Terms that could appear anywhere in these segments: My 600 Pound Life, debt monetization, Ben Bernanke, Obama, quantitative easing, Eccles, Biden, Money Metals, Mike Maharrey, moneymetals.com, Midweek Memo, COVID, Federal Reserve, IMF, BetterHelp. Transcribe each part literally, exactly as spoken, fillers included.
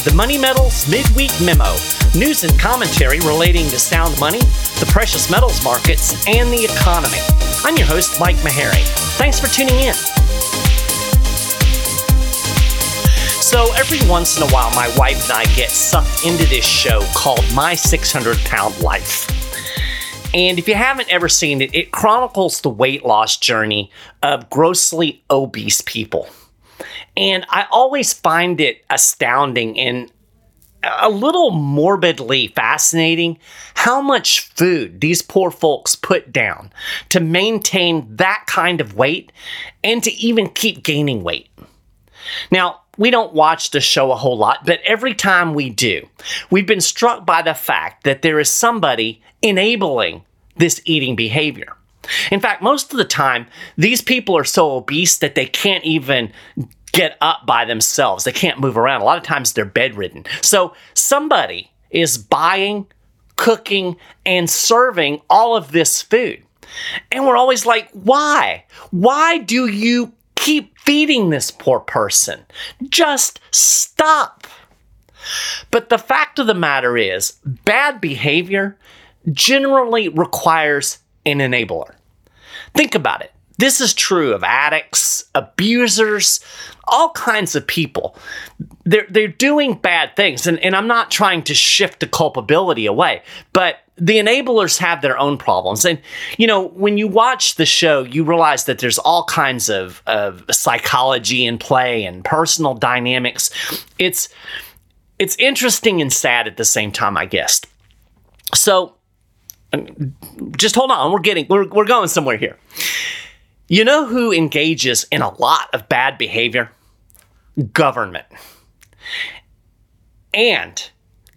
is the Money Metals Midweek Memo, news and commentary relating to sound money, the precious metals markets, and the economy. I'm your host, Mike Maharrey. Thanks for tuning in. So every once in a while, my wife and I get sucked into this show called My six hundred pound life. And if you haven't ever seen it, it chronicles the weight loss journey of grossly obese people. And I always find it astounding and a little morbidly fascinating how much food these poor folks put down to maintain that kind of weight and to even keep gaining weight. Now, we don't watch the show a whole lot, but every time we do, we've been struck by the fact that there is somebody enabling this eating behavior. In fact, most of the time, these people are so obese that they can't even get up by themselves. They can't move around. A lot of times they're bedridden. So somebody is buying, cooking, and serving all of this food. And we're always like, why? Why do you keep feeding this poor person? Just stop. But the fact of the matter is, bad behavior generally requires an enabler. Think about it. This is true of addicts, abusers, all kinds of people. They're, they're doing bad things, and, and I'm not trying to shift the culpability away, but the enablers have their own problems. And, you know, when you watch the show, you realize that there's all kinds of, of psychology in play and personal dynamics. It's, it's interesting and sad at the same time, I guess. So just hold on. We're getting, we're, we're going somewhere here. You know who engages in a lot of bad behavior? Government. And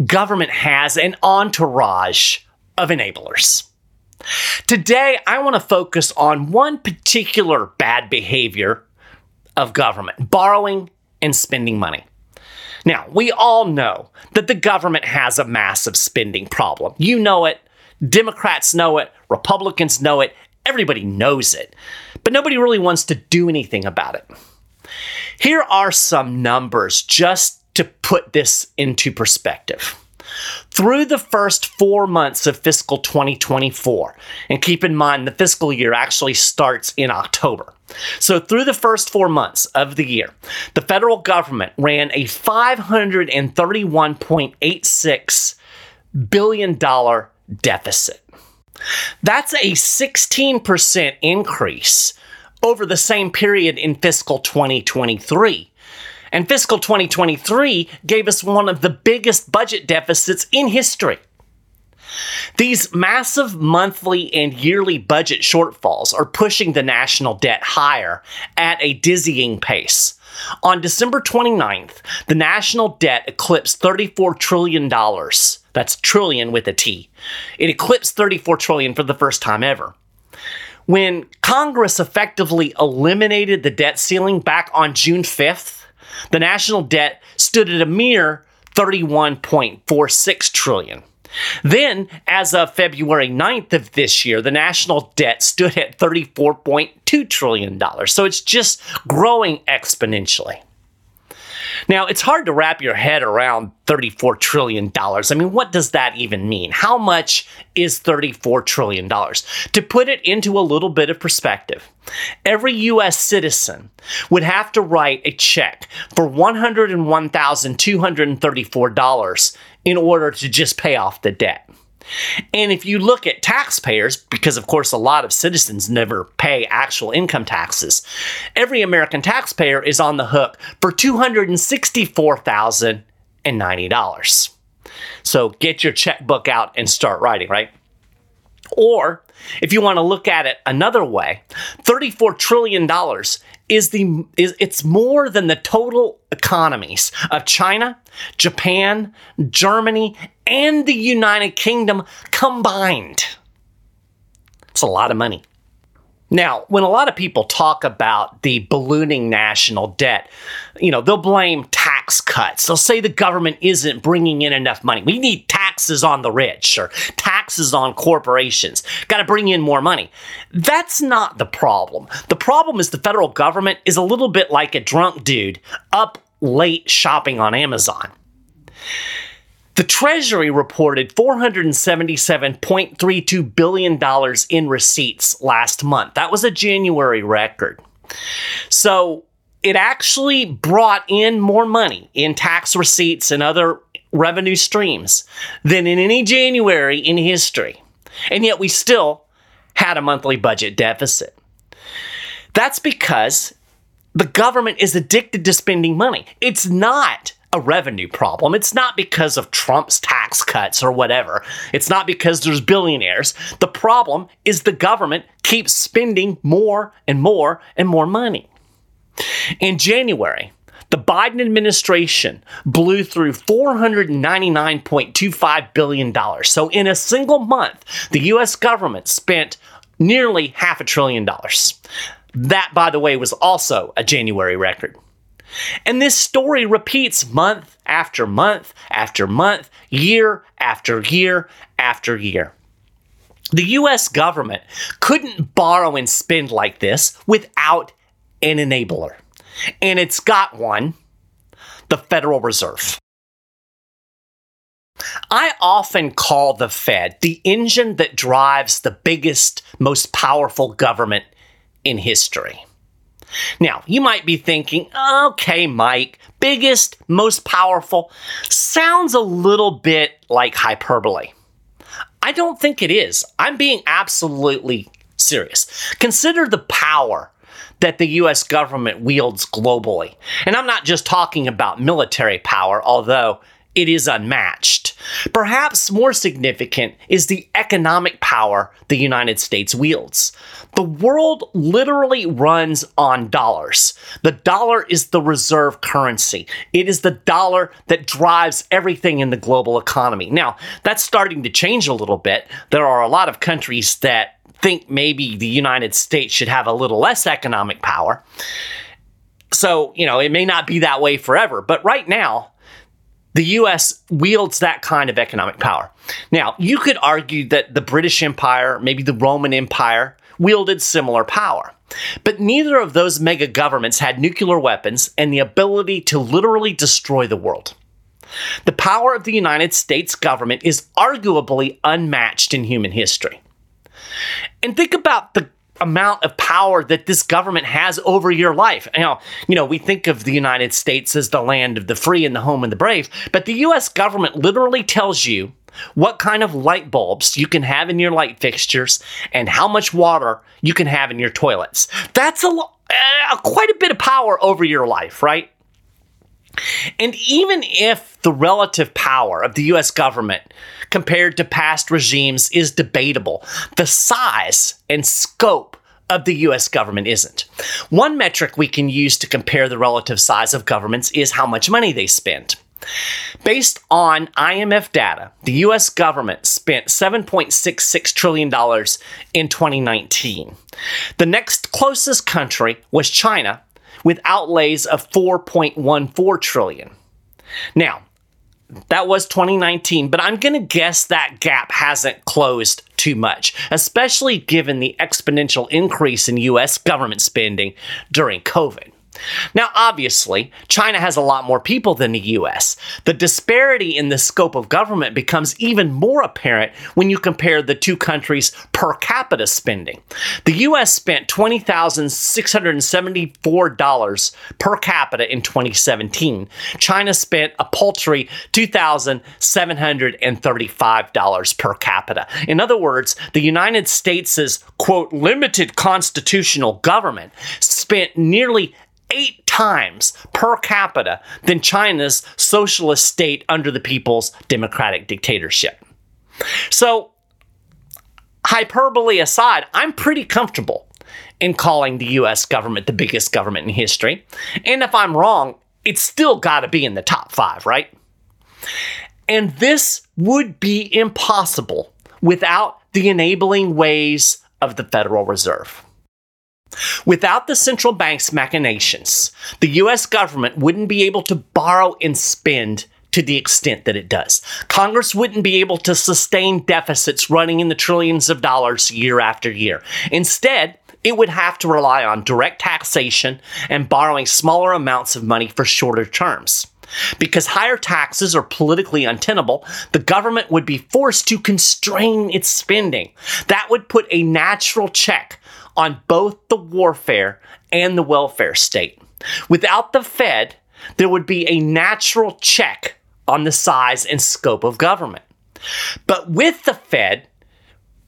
government has an entourage of enablers. Today, I want to focus on one particular bad behavior of government: borrowing and spending money. Now, we all know that the government has a massive spending problem. You know it. Democrats know it. Republicans know it. Everybody knows it. But nobody really wants to do anything about it. Here are some numbers just to put this into perspective. Through the first four months of fiscal twenty twenty-four, and keep in mind the fiscal year actually starts in October. So through the first four months of the year, the federal government ran a five hundred thirty-one point eight six billion dollars deficit. That's a sixteen percent increase over the same period in fiscal twenty twenty-three. And fiscal twenty twenty-three gave us one of the biggest budget deficits in history. These massive monthly and yearly budget shortfalls are pushing the national debt higher at a dizzying pace. On December twenty-ninth, the national debt eclipsed thirty-four trillion dollars. That's trillion with a T. It eclipsed thirty-four trillion dollars for the first time ever. When Congress effectively eliminated the debt ceiling back on June fifth, the national debt stood at a mere thirty-one point four six trillion dollars. Then, as of February ninth of this year, the national debt stood at thirty-four point two trillion dollars. So it's just growing exponentially. Now, it's hard to wrap your head around thirty-four trillion dollars. I mean, what does that even mean? How much is thirty-four trillion dollars? To put it into a little bit of perspective, every U S citizen would have to write a check for one hundred one thousand two hundred thirty-four dollars in order to just pay off the debt. And if you look at taxpayers, because of course a lot of citizens never pay actual income taxes, every American taxpayer is on the hook for two hundred sixty-four thousand ninety dollars. So get your checkbook out and start writing, right? Or if you want to look at it another way, thirty-four trillion dollars is the is it's more than the total economies of China, Japan, Germany, and the United Kingdom combined. It's a lot of money. Now, when a lot of people talk about the ballooning national debt, you know, they'll blame tax cuts. They'll say the government isn't bringing in enough money. We need taxes on the rich or taxes on corporations. Got to bring in more money. That's not the problem. The problem is the federal government is a little bit like a drunk dude up late shopping on Amazon. The Treasury reported four hundred seventy-seven point three two billion dollars in receipts last month. That was a January record. So it actually brought in more money in tax receipts and other revenue streams than in any January in history. And yet we still had a monthly budget deficit. That's because the government is addicted to spending money. It's not a revenue problem. It's not because of Trump's tax cuts or whatever. It's not because there's billionaires. The problem is the government keeps spending more and more and more money. In January, the Biden administration blew through four hundred ninety-nine point two five billion dollars. So in a single month, the U S government spent nearly half a trillion dollars. That, by the way, was also a January record. And this story repeats month after month after month, year after year after year. The U S government couldn't borrow and spend like this without an enabler. And it's got one, the Federal Reserve. I often call the Fed the engine that drives the biggest, most powerful government in history. Now, you might be thinking, okay, Mike, biggest, most powerful, sounds a little bit like hyperbole. I don't think it is. I'm being absolutely serious. Consider the power that the U S government wields globally. And I'm not just talking about military power, although it is unmatched. Perhaps more significant is the economic power the United States wields. The world literally runs on dollars. The dollar is the reserve currency. It is the dollar that drives everything in the global economy. Now, that's starting to change a little bit. There are a lot of countries that think maybe the United States should have a little less economic power. So, you know, it may not be that way forever, but right now, the U S wields that kind of economic power. Now, you could argue that the British Empire, maybe the Roman Empire, wielded similar power. But neither of those mega governments had nuclear weapons and the ability to literally destroy the world. The power of the United States government is arguably unmatched in human history. And think about the amount of power that this government has over your life. Now, you know, we think of the United States as the land of the free and the home of the brave, but the U S government literally tells you what kind of light bulbs you can have in your light fixtures and how much water you can have in your toilets. That's a uh, quite a bit of power over your life, right? And even if the relative power of the U S government compared to past regimes is debatable, the size and scope of the U S government isn't. One metric we can use to compare the relative size of governments is how much money they spend. Based on I M F data, the U S government spent seven point six six trillion dollars in twenty nineteen. The next closest country was China, with outlays of four point one four trillion dollars. Now, that was twenty nineteen, but I'm going to guess that gap hasn't closed too much, especially given the exponential increase in U S government spending during COVID. Now, obviously, China has a lot more people than the U S. The disparity in the scope of government becomes even more apparent when you compare the two countries' per capita spending. The U S spent twenty thousand six hundred seventy-four dollars per capita in twenty seventeen. China spent a paltry two thousand seven hundred thirty-five dollars per capita. In other words, the United States' quote, limited constitutional government spent nearly eight times per capita than China's socialist state under the People's Democratic Dictatorship. So, hyperbole aside, I'm pretty comfortable in calling the U S government the biggest government in history. And if I'm wrong, it's still got to be in the top five, right? And this would be impossible without the enabling ways of the Federal Reserve. Without the central bank's machinations, the U S government wouldn't be able to borrow and spend to the extent that it does. Congress wouldn't be able to sustain deficits running in the trillions of dollars year after year. Instead, it would have to rely on direct taxation and borrowing smaller amounts of money for shorter terms. Because higher taxes are politically untenable, the government would be forced to constrain its spending. That would put a natural check on both the warfare and the welfare state. Without the Fed, there would be a natural check on the size and scope of government. But with the Fed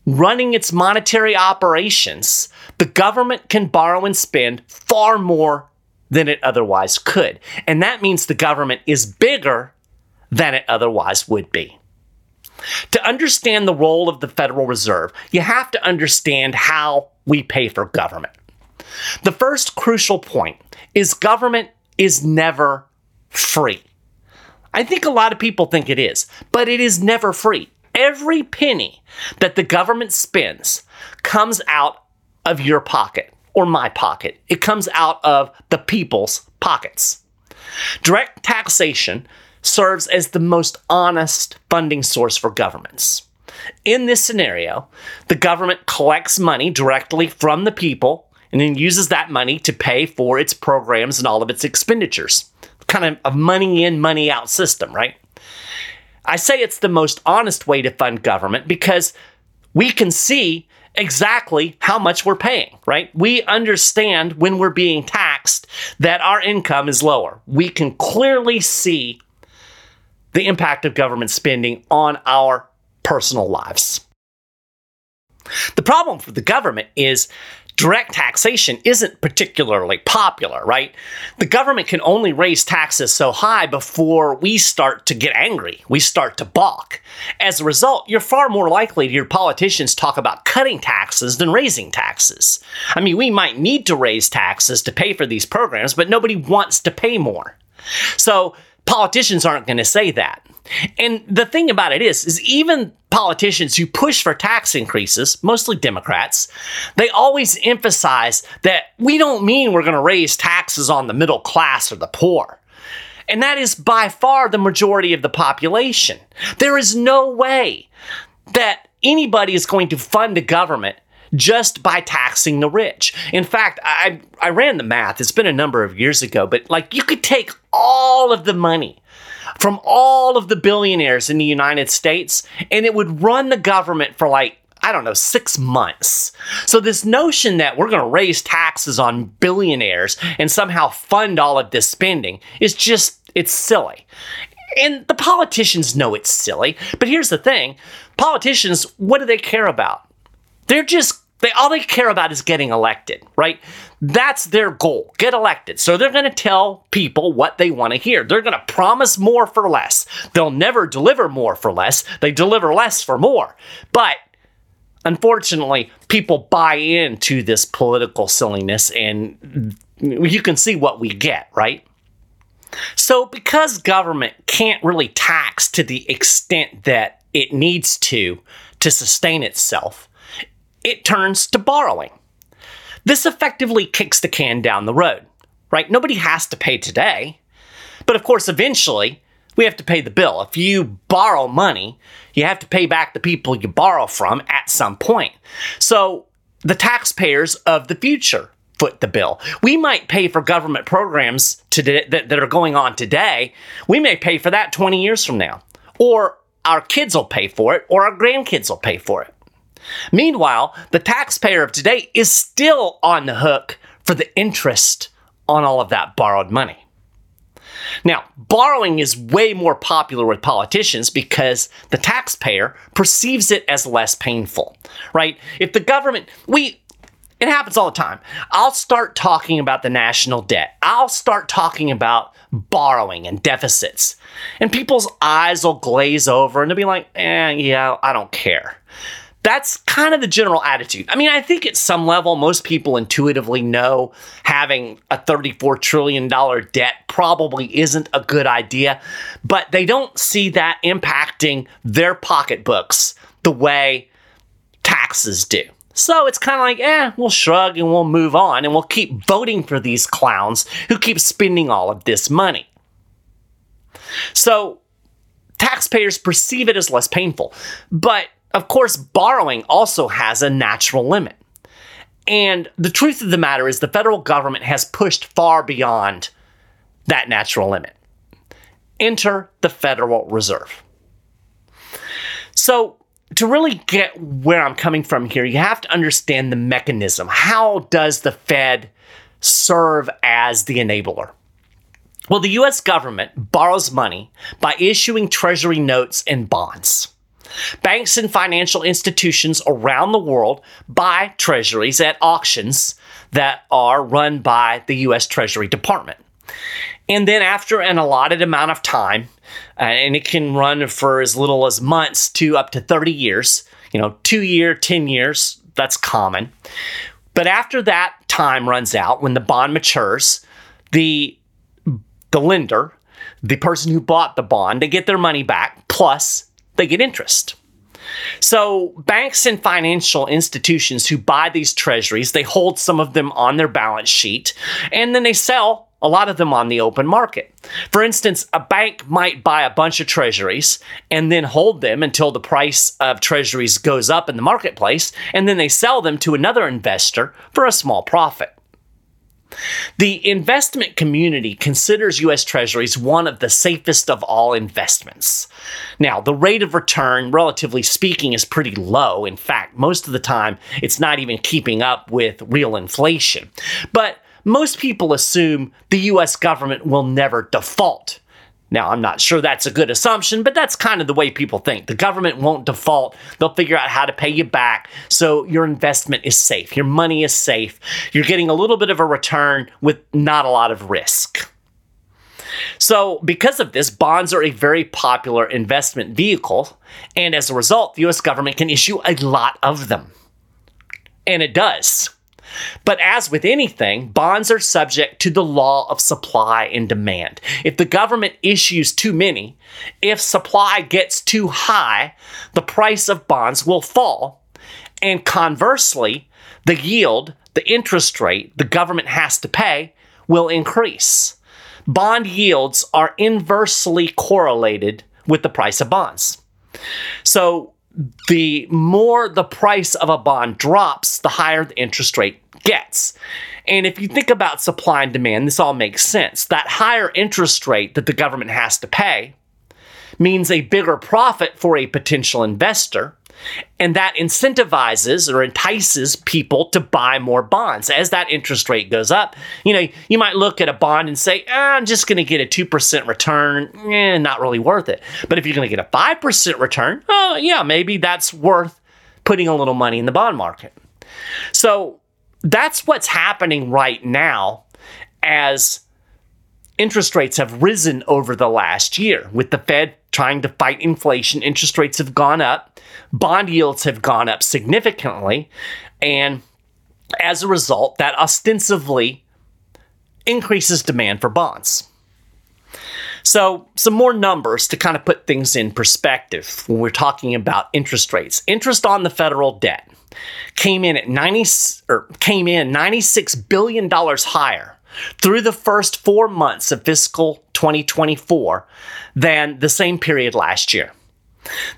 running its monetary operations, the government can borrow and spend far more than it otherwise could. And that means the government is bigger than it otherwise would be. To understand the role of the Federal Reserve, you have to understand how we pay for government. The first crucial point is government is never free. I think a lot of people think it is, but it is never free. Every penny that the government spends comes out of your pocket or my pocket. It comes out of the people's pockets. Direct taxation serves as the most honest funding source for governments. In this scenario, the government collects money directly from the people and then uses that money to pay for its programs and all of its expenditures. Kind of a money in, money out system, right? I say it's the most honest way to fund government because we can see exactly how much we're paying, right? We understand when we're being taxed that our income is lower. We can clearly see the impact of government spending on our personal lives. The problem for the government is direct taxation isn't particularly popular, right? The government can only raise taxes so high before we start to get angry. We start to balk. As a result, you're far more likely to hear politicians talk about cutting taxes than raising taxes. I mean, we might need to raise taxes to pay for these programs, but nobody wants to pay more. So politicians aren't going to say that. And the thing about it is, is even politicians who push for tax increases, mostly Democrats, they always emphasize that we don't mean we're going to raise taxes on the middle class or the poor. And that is by far the majority of the population. There is no way that anybody is going to fund a government just by taxing the rich. In fact, I, I ran the math. It's been a number of years ago, but like you could take all of the money from all of the billionaires in the United States, and it would run the government for like, I don't know, six months. So this notion that we're going to raise taxes on billionaires and somehow fund all of this spending is just, it's silly. And the politicians know it's silly. But here's the thing. Politicians, what do they care about? They're just, they all they care about is getting elected, right? That's their goal, get elected. So they're going to tell people what they want to hear. They're going to promise more for less. They'll never deliver more for less. They deliver less for more. But unfortunately, people buy into this political silliness, and you can see what we get, right? So because government can't really tax to the extent that it needs to to sustain itself, it turns to borrowing. This effectively kicks the can down the road, right? Nobody has to pay today. But of course, eventually, we have to pay the bill. If you borrow money, you have to pay back the people you borrow from at some point. So the taxpayers of the future foot the bill. We might pay for government programs today that, that are going on today. We may pay for that twenty years from now. Or our kids will pay for it, or our grandkids will pay for it. Meanwhile, the taxpayer of today is still on the hook for the interest on all of that borrowed money. Now, borrowing is way more popular with politicians because the taxpayer perceives it as less painful, right? If the government, we, it happens all the time. I'll start talking about the national debt. I'll start talking about borrowing and deficits. And people's eyes will glaze over and they'll be like, eh, yeah, I don't care. That's kind of the general attitude. I mean, I think at some level, most people intuitively know having a thirty-four trillion dollars debt probably isn't a good idea, but they don't see that impacting their pocketbooks the way taxes do. So it's kind of like, eh, we'll shrug and we'll move on and we'll keep voting for these clowns who keep spending all of this money. So taxpayers perceive it as less painful, but of course, borrowing also has a natural limit. And the truth of the matter is the federal government has pushed far beyond that natural limit. Enter the Federal Reserve. So to really get where I'm coming from here, you have to understand the mechanism. How does the Fed serve as the enabler? Well, the U S government borrows money by issuing treasury notes and bonds. Banks and financial institutions around the world buy treasuries at auctions that are run by the U S Treasury Department. And then after an allotted amount of time, and it can run for as little as months to up to thirty years, you know, two year, ten years, that's common. But after that time runs out, when the bond matures, the the lender, the person who bought the bond, they get their money back, plus they get interest. So banks and financial institutions who buy these treasuries, they hold some of them on their balance sheet, and then they sell a lot of them on the open market. For instance, a bank might buy a bunch of treasuries and then hold them until the price of treasuries goes up in the marketplace, and then they sell them to another investor for a small profit. The investment community considers U S treasuries one of the safest of all investments. Now, the rate of return, relatively speaking, is pretty low. In fact, most of the time, it's not even keeping up with real inflation. But most people assume the U S government will never default. Now, I'm not sure that's a good assumption, but that's kind of the way people think. The government won't default. They'll figure out how to pay you back, so your investment is safe. Your money is safe. You're getting a little bit of a return with not a lot of risk. So because of this, bonds are a very popular investment vehicle, and as a result, the U S government can issue a lot of them. And it does. But as with anything, bonds are subject to the law of supply and demand. If the government issues too many, if supply gets too high, the price of bonds will fall. And conversely, the yield, the interest rate the government has to pay, will increase. Bond yields are inversely correlated with the price of bonds. So the more the price of a bond drops, the higher the interest rate gets. And if you think about supply and demand, this all makes sense. That higher interest rate that the government has to pay means a bigger profit for a potential investor, and that incentivizes or entices people to buy more bonds. As that interest rate goes up, you know, you might look at a bond and say, eh, I'm just going to get a two percent return, eh, not really worth it. But if you're going to get a five percent return, oh yeah, maybe that's worth putting a little money in the bond market. So that's what's happening right now as interest rates have risen over the last year. With the Fed trying to fight inflation, interest rates have gone up, bond yields have gone up significantly, and as a result, that ostensibly increases demand for bonds. So some more numbers to kind of put things in perspective when we're talking about interest rates. Interest on the federal debt came in at ninety or came in ninety-six billion dollars higher through the first four months of fiscal twenty twenty-four than the same period last year.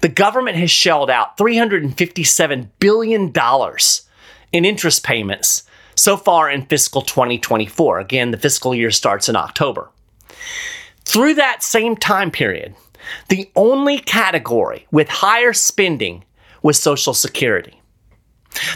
The government has shelled out three hundred fifty-seven billion dollars in interest payments so far in fiscal twenty twenty-four. Again, the fiscal year starts in October. Through that same time period, the only category with higher spending was Social Security.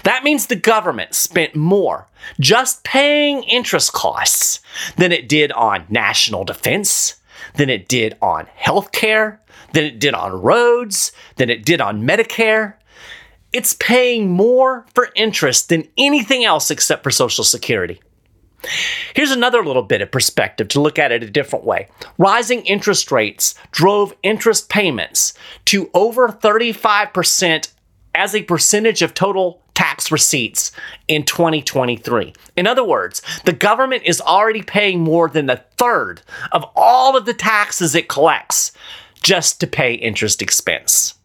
That means the government spent more just paying interest costs than it did on national defense, than it did on healthcare, than it did on roads, than it did on Medicare. It's paying more for interest than anything else except for Social Security. Here's another little bit of perspective to look at it a different way. Rising interest rates drove interest payments to over thirty-five percent as a percentage of total tax receipts in twenty twenty-three. In other words, the government is already paying more than a third of all of the taxes it collects just to pay interest expense.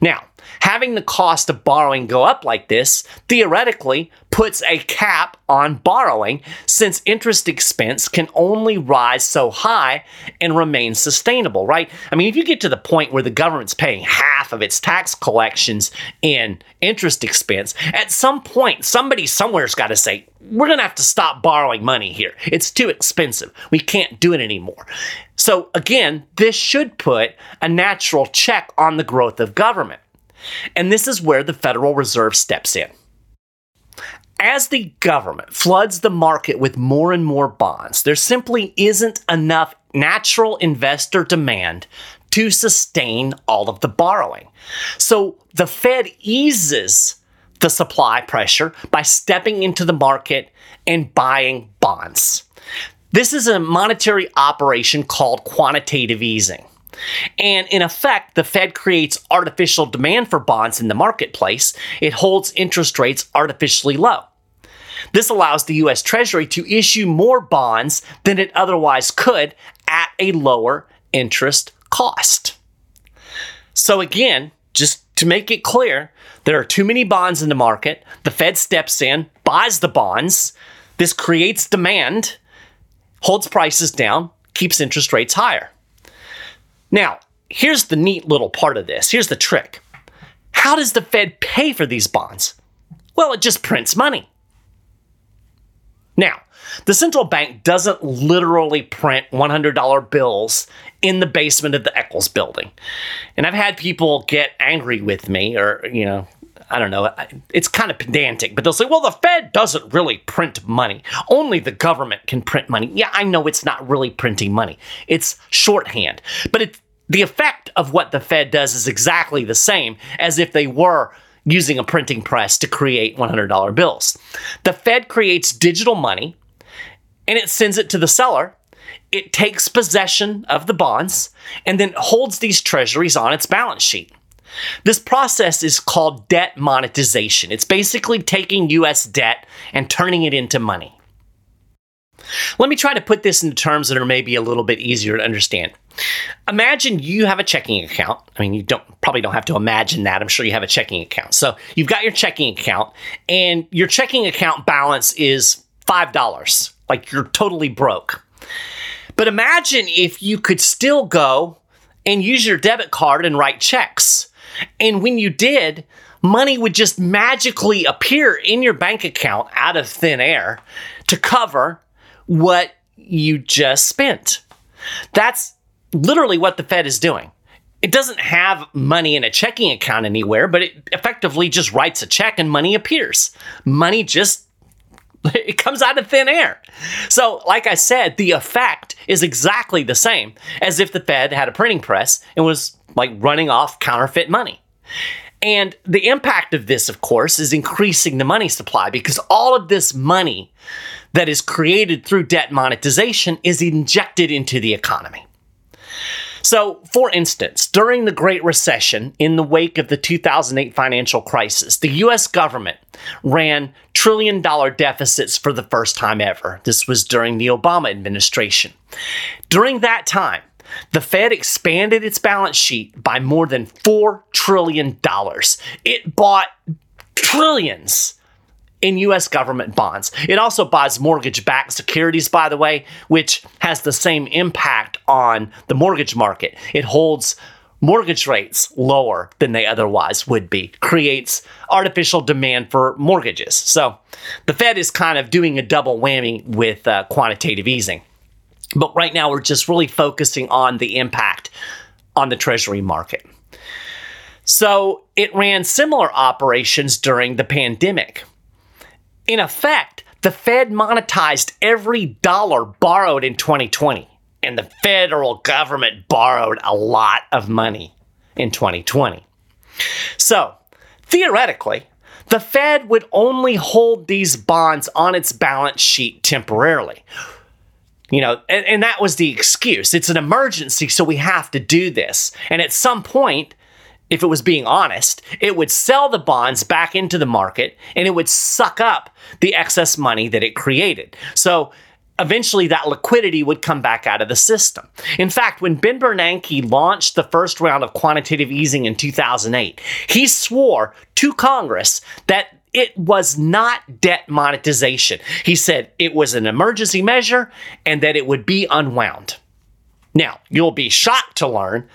Now, having the cost of borrowing go up like this theoretically puts a cap on borrowing, since interest expense can only rise so high and remain sustainable, right? I mean, if you get to the point where the government's paying half of its tax collections in interest expense, at some point, somebody somewhere's got to say, we're going to have to stop borrowing money here. It's too expensive. We can't do it anymore. So again, this should put a natural check on the growth of government. And this is where the Federal Reserve steps in. As the government floods the market with more and more bonds, there simply isn't enough natural investor demand to sustain all of the borrowing. So the Fed eases the supply pressure by stepping into the market and buying bonds. This is a monetary operation called quantitative easing. And in effect, the Fed creates artificial demand for bonds in the marketplace. It holds interest rates artificially low. This allows the U S Treasury to issue more bonds than it otherwise could at a lower interest cost. So again, just to make it clear, there are too many bonds in the market. The Fed steps in, buys the bonds. This creates demand, holds prices down, keeps interest rates higher. Now, here's the neat little part of this. Here's the trick. How does the Fed pay for these bonds? Well, it just prints money. Now, the central bank doesn't literally print one hundred dollar bills in the basement of the Eccles building. And I've had people get angry with me, or, you know, I don't know, it's kind of pedantic, but they'll say, well, the Fed doesn't really print money. Only the government can print money. Yeah, I know it's not really printing money. It's shorthand. But it, the effect of what the Fed does is exactly the same as if they were using a printing press to create one hundred dollar bills. The Fed creates digital money, and it sends it to the seller. It takes possession of the bonds, and then holds these treasuries on its balance sheet. This process is called debt monetization. It's basically taking U S debt and turning it into money. Let me try to put this into terms that are maybe a little bit easier to understand. Imagine you have a checking account. I mean, you don't probably don't have to imagine that. I'm sure you have a checking account. So you've got your checking account, and your checking account balance is five dollars. Like, you're totally broke. But imagine if you could still go and use your debit card and write checks. And when you did, money would just magically appear in your bank account out of thin air to cover what you just spent. That's literally what the Fed is doing. It doesn't have money in a checking account anywhere, but it effectively just writes a check and money appears. Money just It comes out of thin air. So, like I said, the effect is exactly the same as if the Fed had a printing press and was like running off counterfeit money. And the impact of this, of course, is increasing the money supply, because all of this money that is created through debt monetization is injected into the economy. So, for instance, during the Great Recession, in the wake of the two thousand eight financial crisis, the U S government ran trillion-dollar deficits for the first time ever. This was during the Obama administration. During that time, the Fed expanded its balance sheet by more than four trillion dollars. It bought trillions in U S government bonds. It also buys mortgage-backed securities, by the way, which has the same impact on the mortgage market. It holds mortgage rates lower than they otherwise would be, creates artificial demand for mortgages. So the Fed is kind of doing a double whammy with uh, quantitative easing. But right now, we're just really focusing on the impact on the Treasury market. So it ran similar operations during the pandemic. In effect, the Fed monetized every dollar borrowed in twenty twenty, and the federal government borrowed a lot of money in twenty twenty. So, theoretically, the Fed would only hold these bonds on its balance sheet temporarily. You know, and, and that was the excuse. It's an emergency, so we have to do this. And at some point, if it was being honest, it would sell the bonds back into the market, and it would suck up the excess money that it created. So eventually that liquidity would come back out of the system. In fact, when Ben Bernanke launched the first round of quantitative easing in two thousand eight, he swore to Congress that it was not debt monetization. He said it was an emergency measure and that it would be unwound. Now, you'll be shocked to learn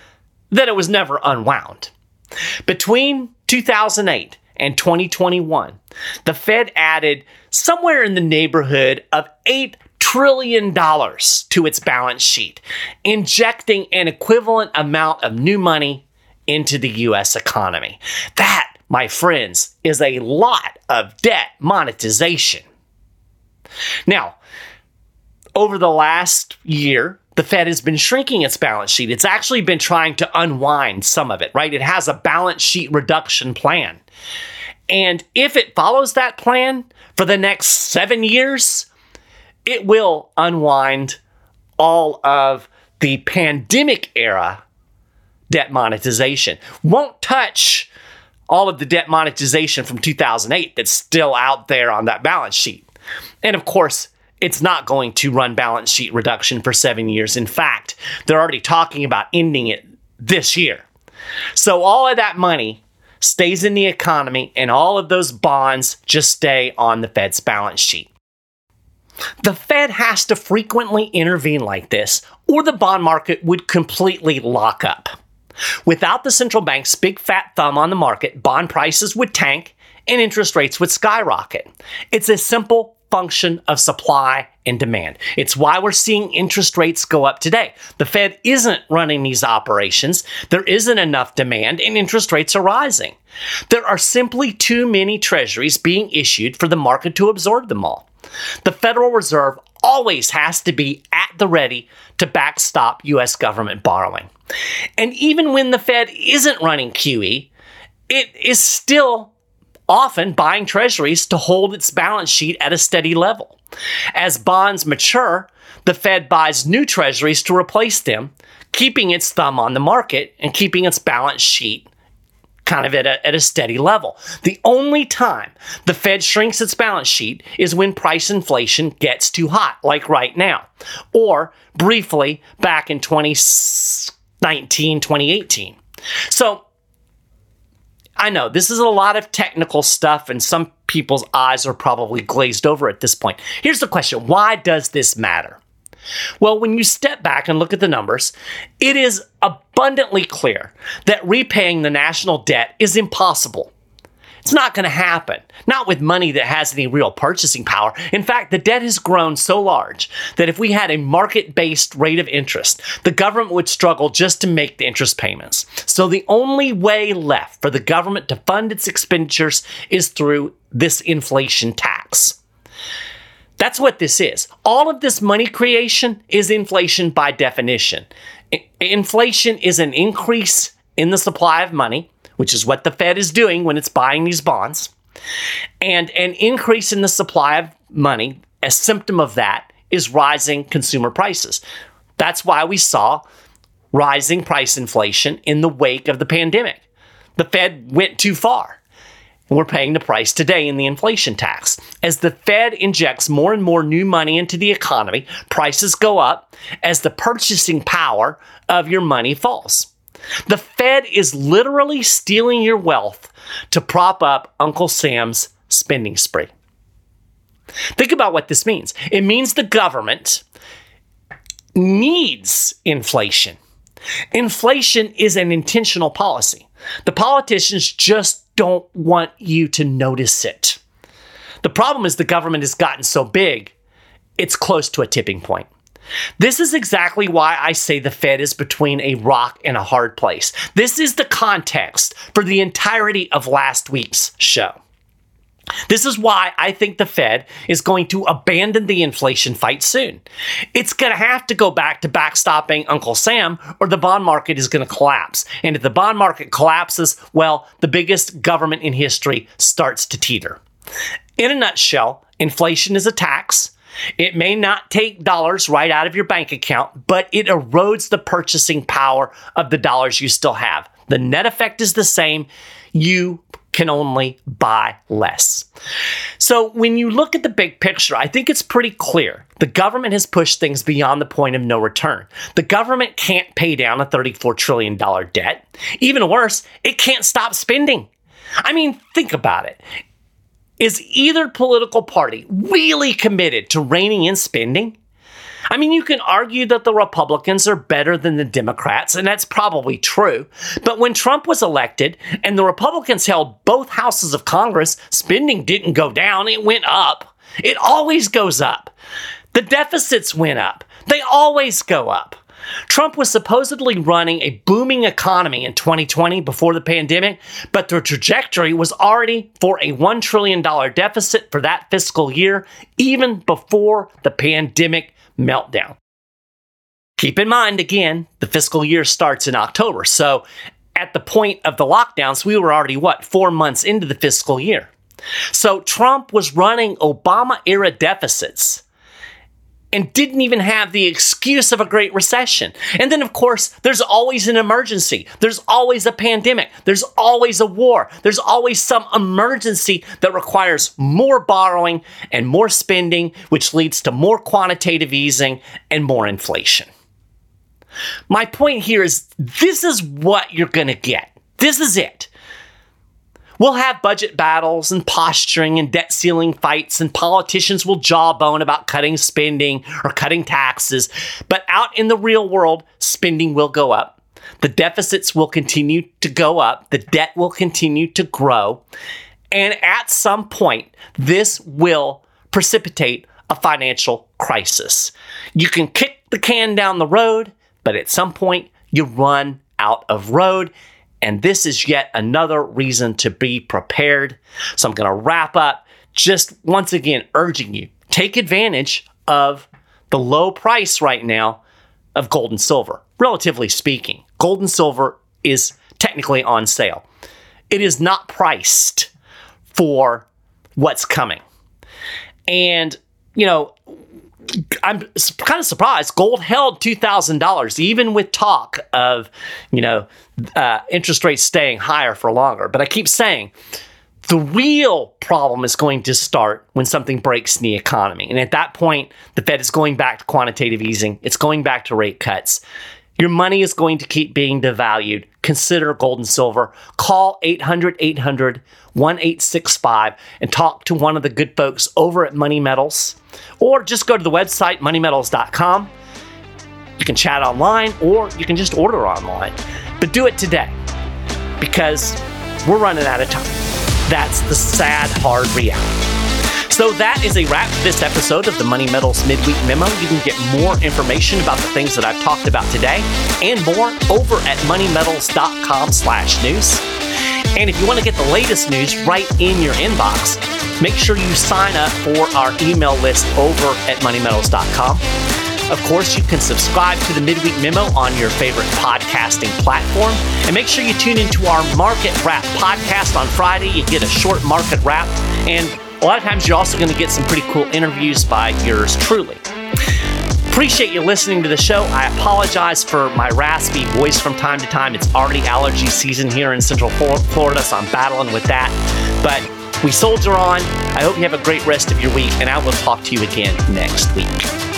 that it was never unwound. Between two thousand eight and twenty twenty-one, the Fed added somewhere in the neighborhood of eight trillion dollars to its balance sheet, injecting an equivalent amount of new money into the U S economy. That, my friends, is a lot of debt monetization. Now, over the last year, the Fed has been shrinking its balance sheet. It's actually been trying to unwind some of it, right? It has a balance sheet reduction plan. And if it follows that plan for the next seven years, it will unwind all of the pandemic era debt monetization. Won't touch all of the debt monetization from two thousand eight that's still out there on that balance sheet. And of course, it's not going to run balance sheet reduction for seven years. In fact, they're already talking about ending it this year. So all of that money stays in the economy and all of those bonds just stay on the Fed's balance sheet. The Fed has to frequently intervene like this, or the bond market would completely lock up. Without the central bank's big fat thumb on the market, bond prices would tank and interest rates would skyrocket. It's a simple function of supply and demand. It's why we're seeing interest rates go up today. The Fed isn't running these operations. There isn't enough demand and interest rates are rising. There are simply too many treasuries being issued for the market to absorb them all. The Federal Reserve always has to be at the ready to backstop U S government borrowing. And even when the Fed isn't running Q E, it is still often buying treasuries to hold its balance sheet at a steady level. As bonds mature, the Fed buys new treasuries to replace them, keeping its thumb on the market and keeping its balance sheet kind of at a, at a steady level. The only time the Fed shrinks its balance sheet is when price inflation gets too hot, like right now, or briefly back in twenty nineteen, twenty eighteen. So I know this is a lot of technical stuff and some people's eyes are probably glazed over at this point. Here's the question. Why does this matter? Well, when you step back and look at the numbers, it is abundantly clear that repaying the national debt is impossible. It's not going to happen, not with money that has any real purchasing power. In fact, the debt has grown so large that if we had a market-based rate of interest, the government would struggle just to make the interest payments. So the only way left for the government to fund its expenditures is through this inflation tax. That's what this is. All of this money creation is inflation by definition. I- inflation is an increase in the supply of money, which is what the Fed is doing when it's buying these bonds. And an increase in the supply of money, a symptom of that, is rising consumer prices. That's why we saw rising price inflation in the wake of the pandemic. The Fed went too far. We're paying the price today in the inflation tax. As the Fed injects more and more new money into the economy, prices go up as the purchasing power of your money falls. The Fed is literally stealing your wealth to prop up Uncle Sam's spending spree. Think about what this means. It means the government needs inflation. Inflation is an intentional policy. The politicians just don't want you to notice it. The problem is the government has gotten so big, it's close to a tipping point. This is exactly why I say the Fed is between a rock and a hard place. This is the context for the entirety of last week's show. This is why I think the Fed is going to abandon the inflation fight soon. It's going to have to go back to backstopping Uncle Sam or the bond market is going to collapse. And if the bond market collapses, well, the biggest government in history starts to teeter. In a nutshell, inflation is a tax. It may not take dollars right out of your bank account, but it erodes the purchasing power of the dollars you still have. The net effect is the same. You can only buy less. So when you look at the big picture, I think it's pretty clear. The government has pushed things beyond the point of no return. The government can't pay down a thirty-four trillion dollars debt. Even worse, it can't stop spending. I mean, think about it. Is either political party really committed to reining in spending? I mean, you can argue that the Republicans are better than the Democrats, and that's probably true. But when Trump was elected and the Republicans held both houses of Congress, spending didn't go down, it went up. It always goes up. The deficits went up. They always go up. Trump was supposedly running a booming economy in twenty twenty before the pandemic, but the trajectory was already for a one trillion dollars deficit for that fiscal year, even before the pandemic meltdown. Keep in mind, again, the fiscal year starts in October, so at the point of the lockdowns, we were already, what, four months into the fiscal year. So Trump was running Obama-era deficits and didn't even have the excuse of a Great Recession. And then, of course, there's always an emergency. There's always a pandemic. There's always a war. There's always some emergency that requires more borrowing and more spending, which leads to more quantitative easing and more inflation. My point here is this is what you're going to get. This is it. We'll have budget battles and posturing and debt ceiling fights, and politicians will jawbone about cutting spending or cutting taxes. But out in the real world, spending will go up. The deficits will continue to go up. The debt will continue to grow. And at some point, this will precipitate a financial crisis. You can kick the can down the road, but at some point, you run out of road. And this is yet another reason to be prepared. So I'm going to wrap up just once again urging you, take advantage of the low price right now of gold and silver. Relatively speaking, gold and silver is technically on sale. It is not priced for what's coming. And, you know, I'm kind of surprised. Gold held two thousand dollars, even with talk of, you know, uh, interest rates staying higher for longer. But I keep saying the real problem is going to start when something breaks in the economy. And at that point, the Fed is going back to quantitative easing. It's going back to rate cuts. Your money is going to keep being devalued. Consider gold and silver. Call eight hundred, eight hundred, one eight six five and talk to one of the good folks over at Money Metals. Or just go to the website, money metals dot com. You can chat online or you can just order online. But do it today because we're running out of time. That's the sad, hard reality. So that is a wrap for this episode of the Money Metals Midweek Memo. You can get more information about the things that I've talked about today and more over at money metals dot com slash news. And if you want to get the latest news right in your inbox, make sure you sign up for our email list over at money metals dot com. Of course, you can subscribe to the Midweek Memo on your favorite podcasting platform. And make sure you tune into our Market Wrap podcast on Friday. You get a short market wrap. And a lot of times you're also going to get some pretty cool interviews by yours truly. Appreciate you listening to the show. I apologize for my raspy voice from time to time. It's already allergy season here in Central Florida, so I'm battling with that. But we soldier on. I hope you have a great rest of your week, and I will talk to you again next week.